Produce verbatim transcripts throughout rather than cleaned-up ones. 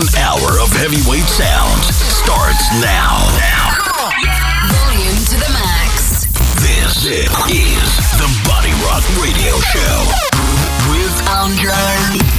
One hour of heavyweight sound starts now. Now. Volume to the max. This is the Bodyrock Radio Show with Andre.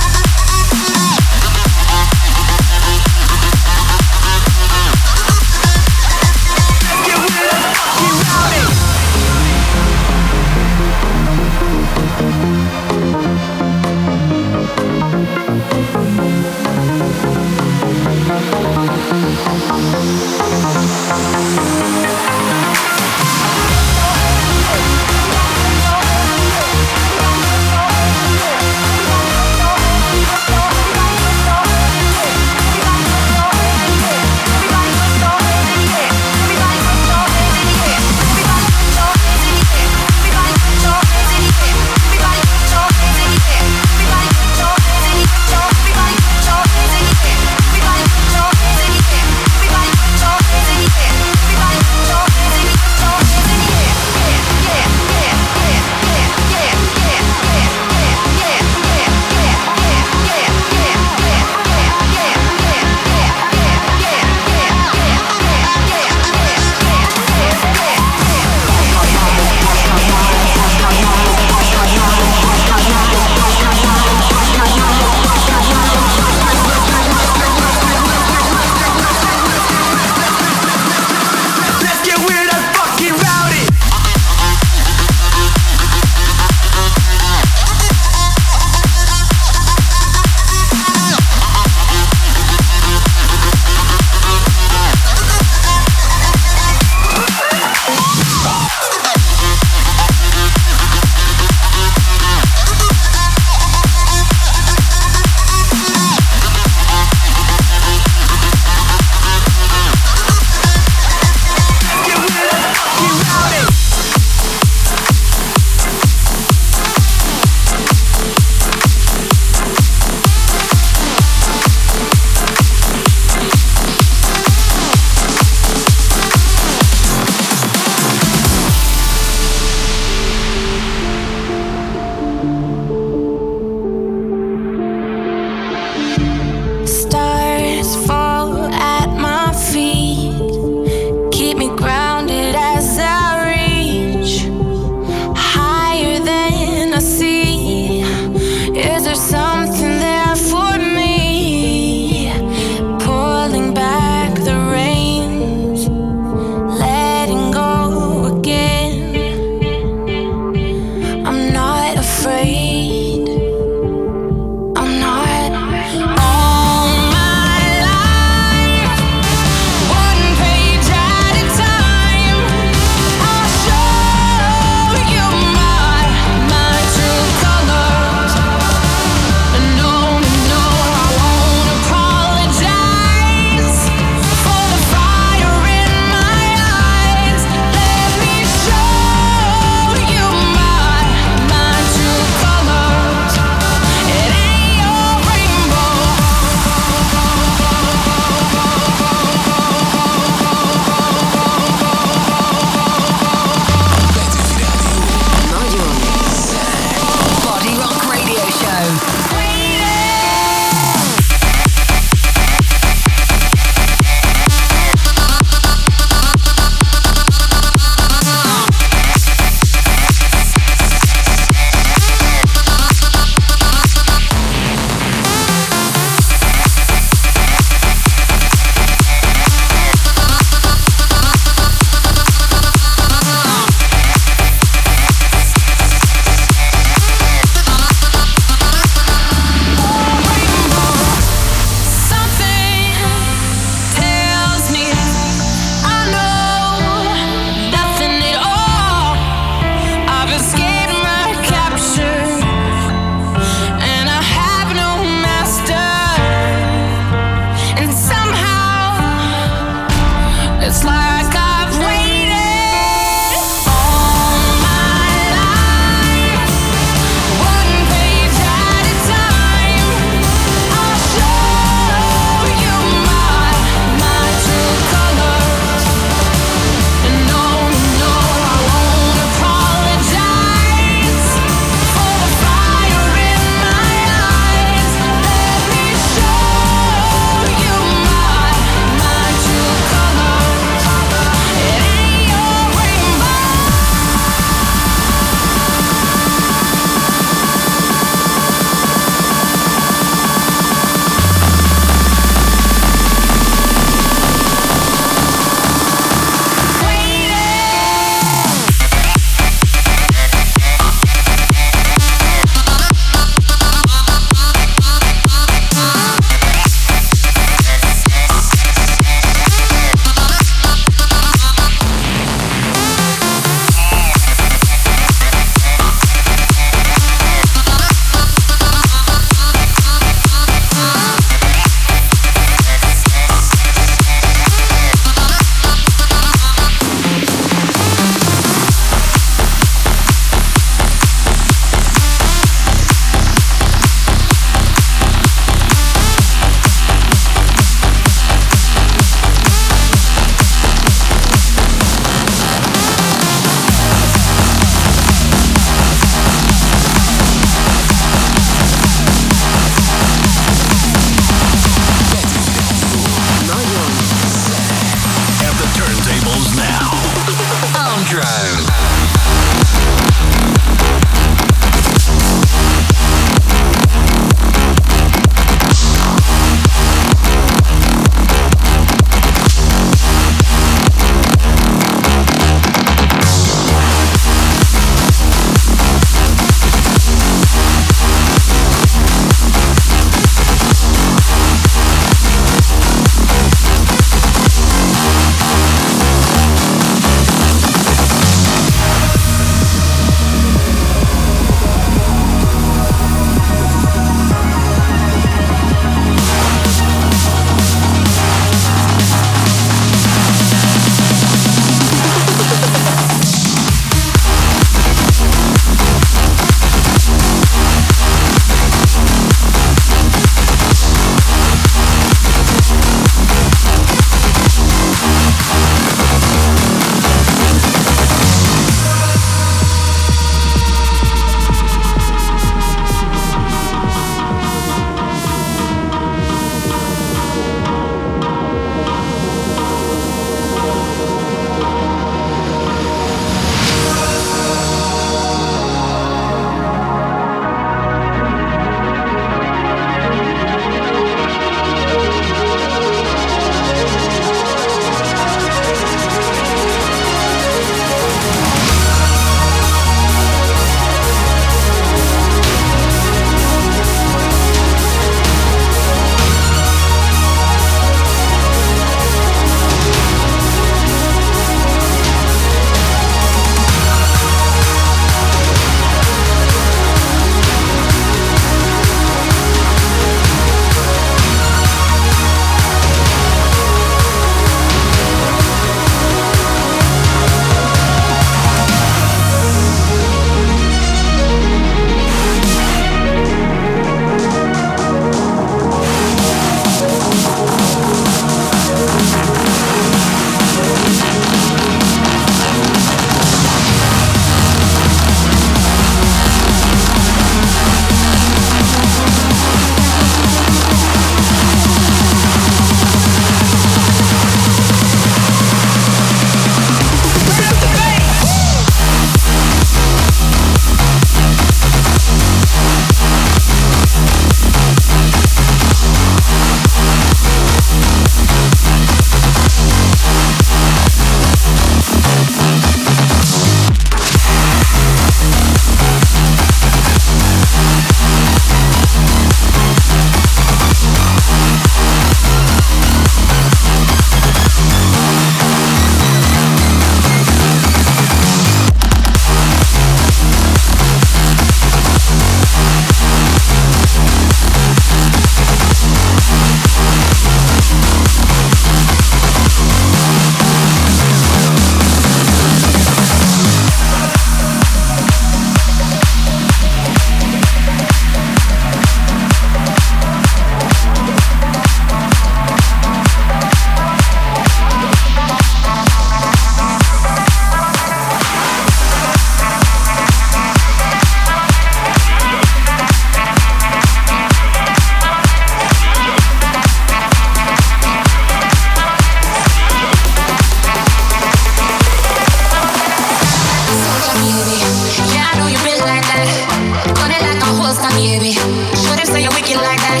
baby. Should've said you're wicked like that.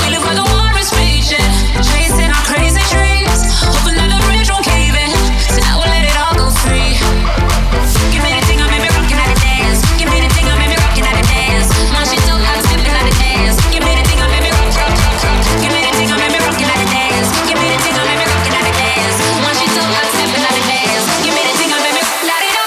We live while the war is raging, chasing our crazy dreams, hoping that the bridge won't cave in, so I will let it all go free. Give me the thing, I made me rockin' out of dance. Give me the thing, I made me rockin' out of dance. My shit so hot, I'm sippin' out of dance. Give me the thing, I made me rock, rock, rock, rock. Give me the thing, I made me rockin' out of dance. Give me the thing, I made me rockin' out of dance. My shit so hot, sippin' out of dance. Give me the thing, I made me light it up.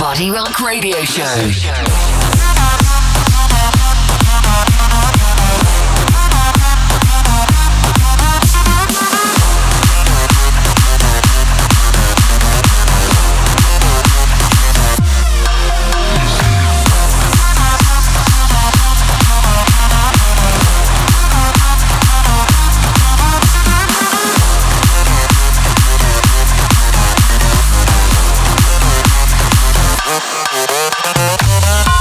Bodyrock Radio Show. We'll be right back.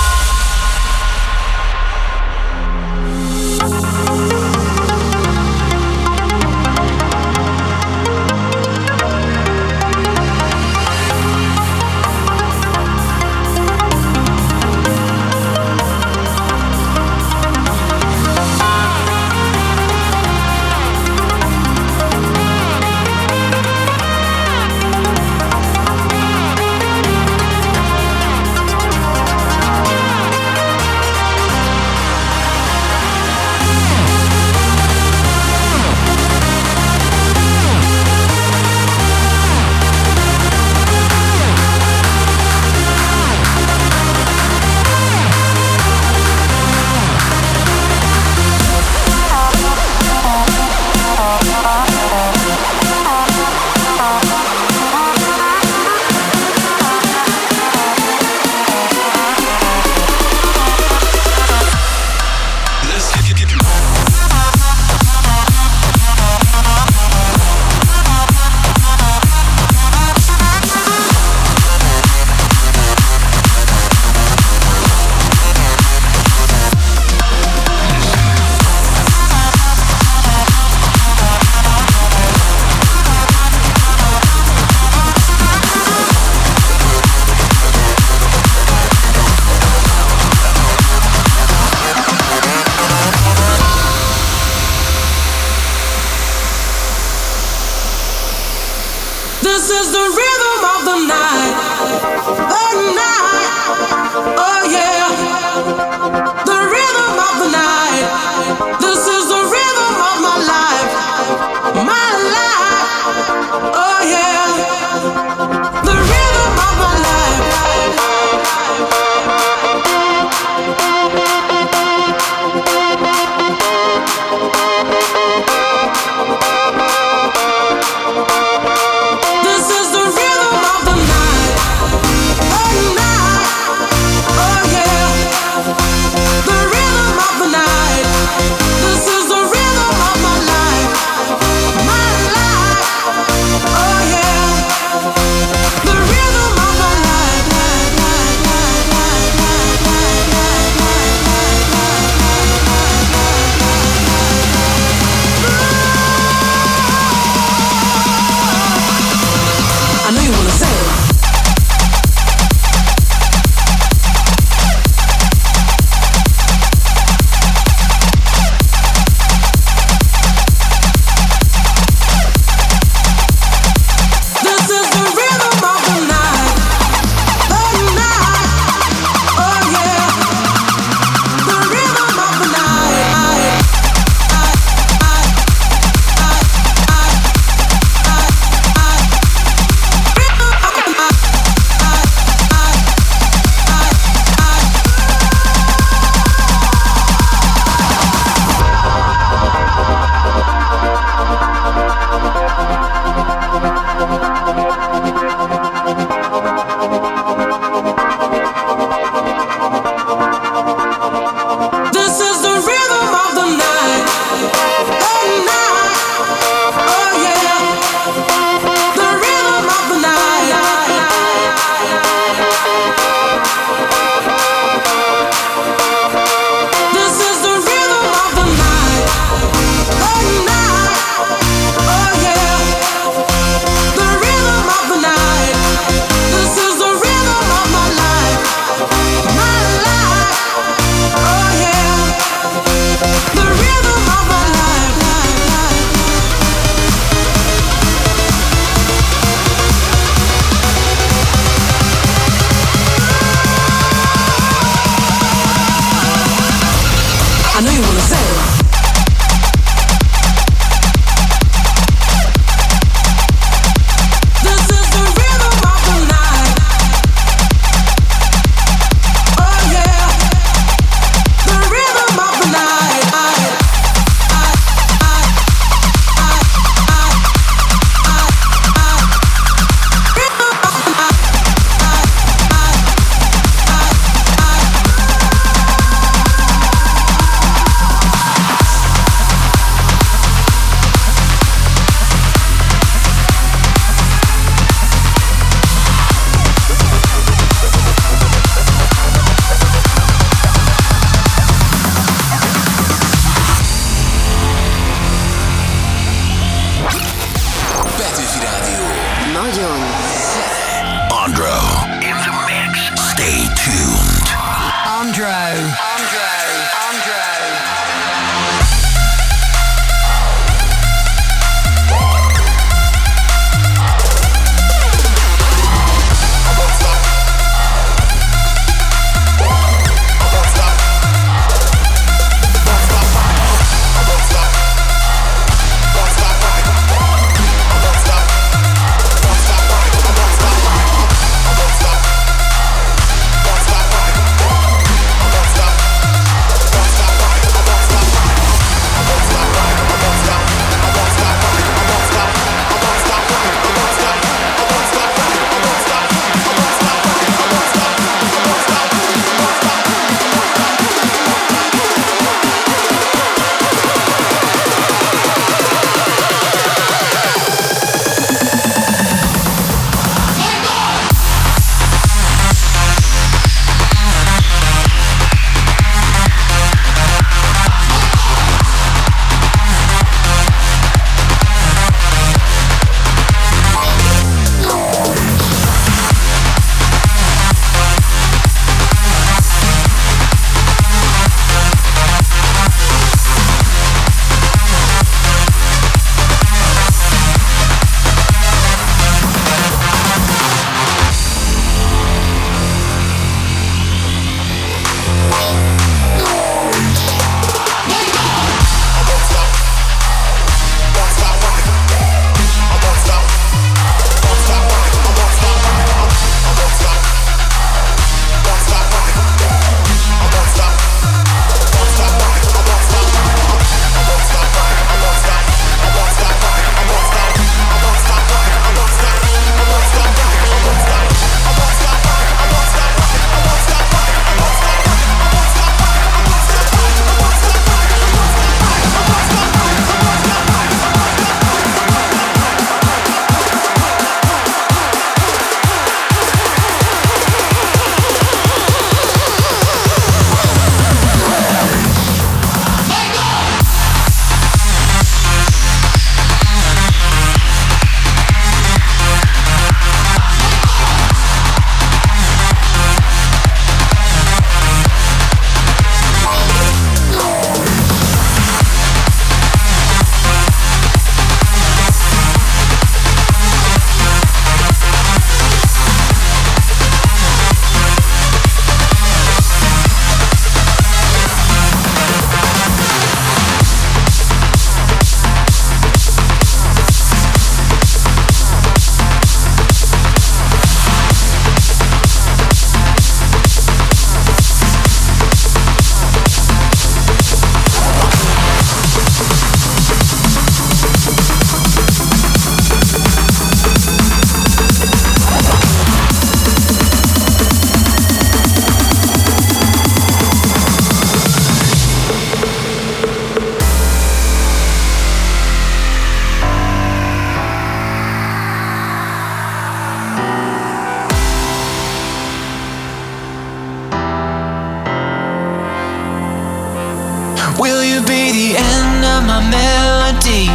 melody?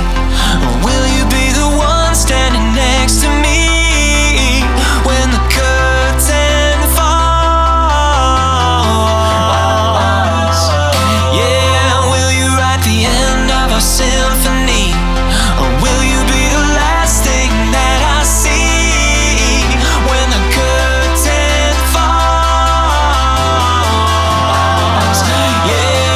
Or will you be the one standing next to me when the curtain falls? Yeah, will you write the end of our symphony? Or will you be the last thing that I see when the curtain falls? Yeah,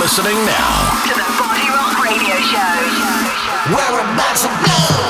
Listening now to the Bodyrock Radio Show. We're about to blow.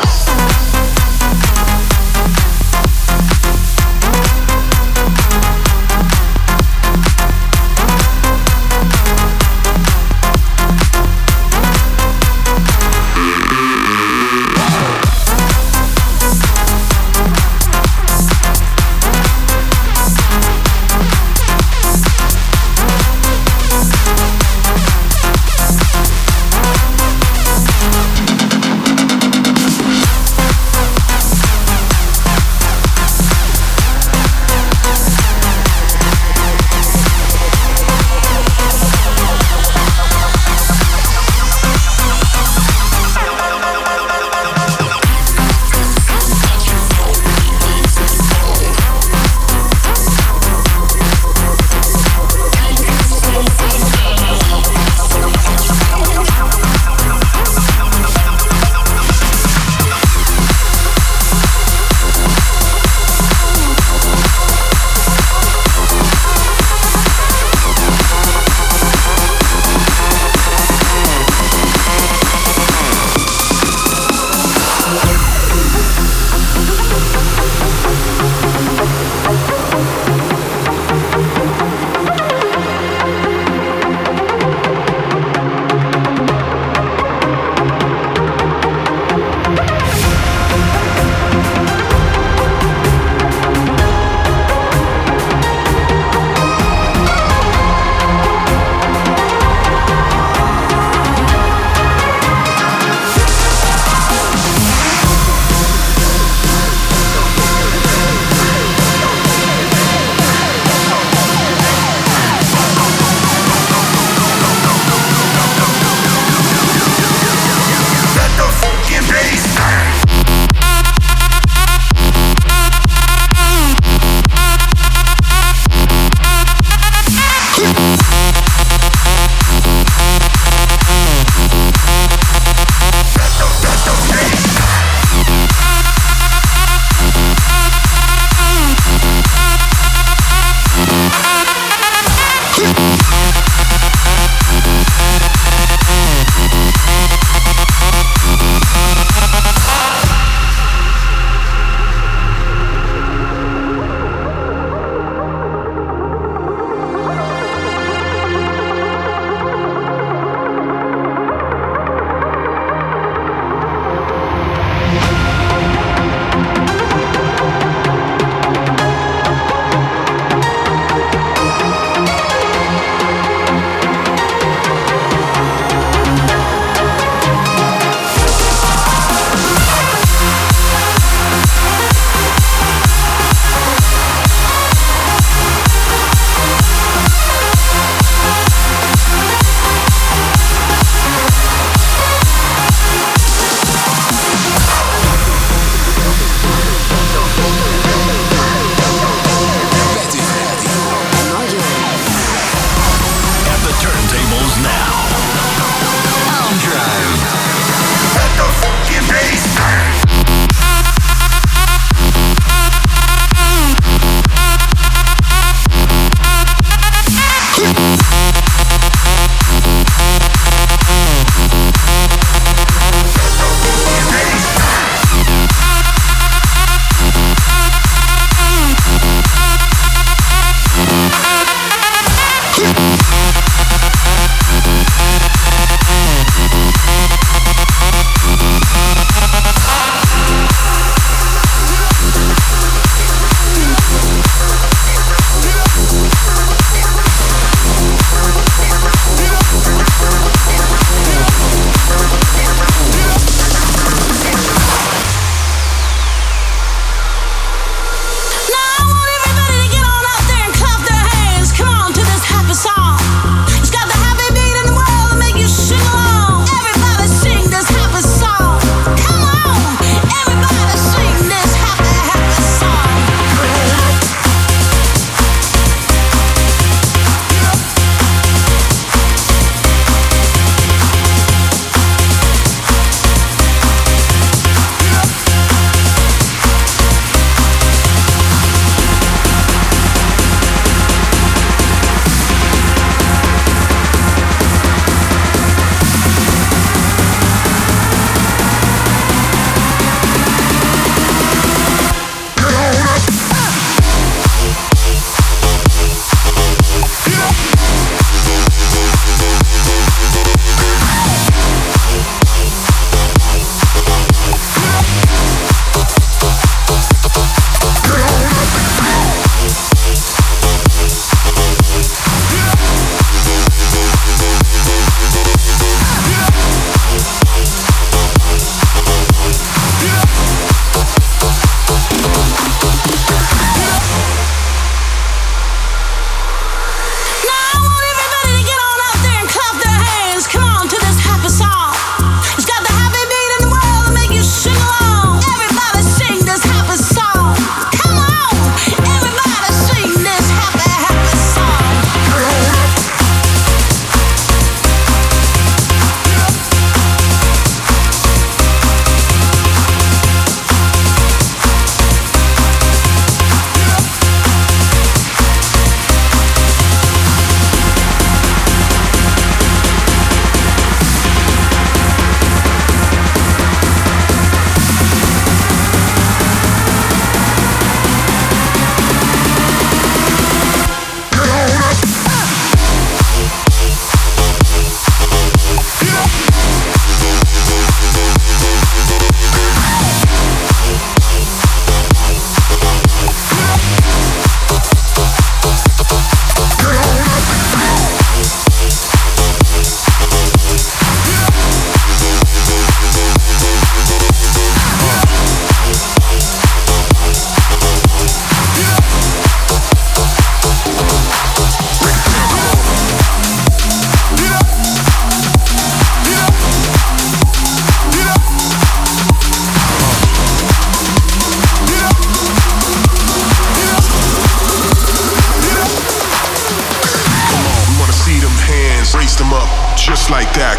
just like that.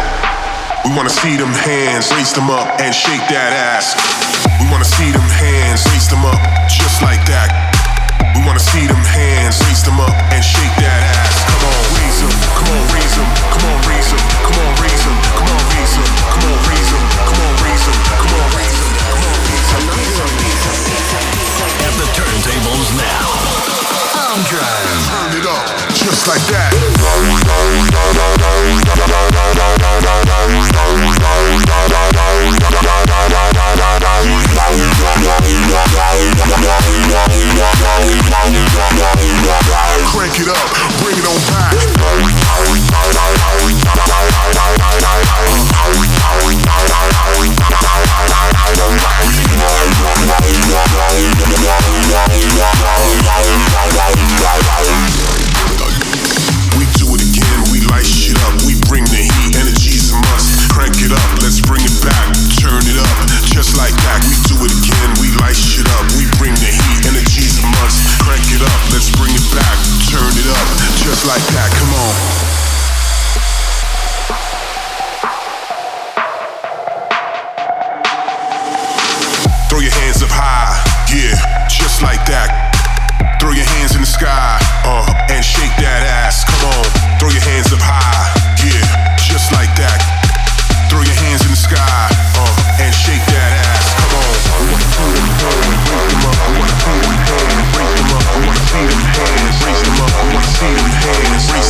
We wanna see them hands, raise them up and shake that ass. We wanna see them hands, raise them up, just like that. We wanna see them hands, raise them up and shake that ass. Come on, raise them, come on, raise them, come on, raise them, come on, raise them, come on, raise them, come on, raise them, come on, raise them, come on, raise them, come on, raise them, come on, raise them. At the turntables now, I'm trying. Turn it up, just like that. Crank it up, bring it on back. We do it again, we light shit up, we bring the heat, energy's a must. Crank it up, let's bring it back, turn it up, just like that. We do it again, we light shit up, we bring the heat, energy's a must. Crank it up, let's bring it back, turn it up, just like that, come on. Yeah, just like that. Throw your hands in the sky, uh, and shake that ass. Come on, throw your hands up high. Yeah, just like that. Throw your hands in the sky, uh, and shake that ass. Come on. We wanna pull them down, break them up. We wanna pull them down, break them up. We wanna see them hands, raise them up. We wanna see them hands, raise them up.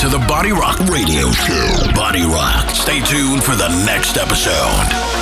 to the Bodyrock Radio Show. Bodyrock. Stay tuned for the next episode.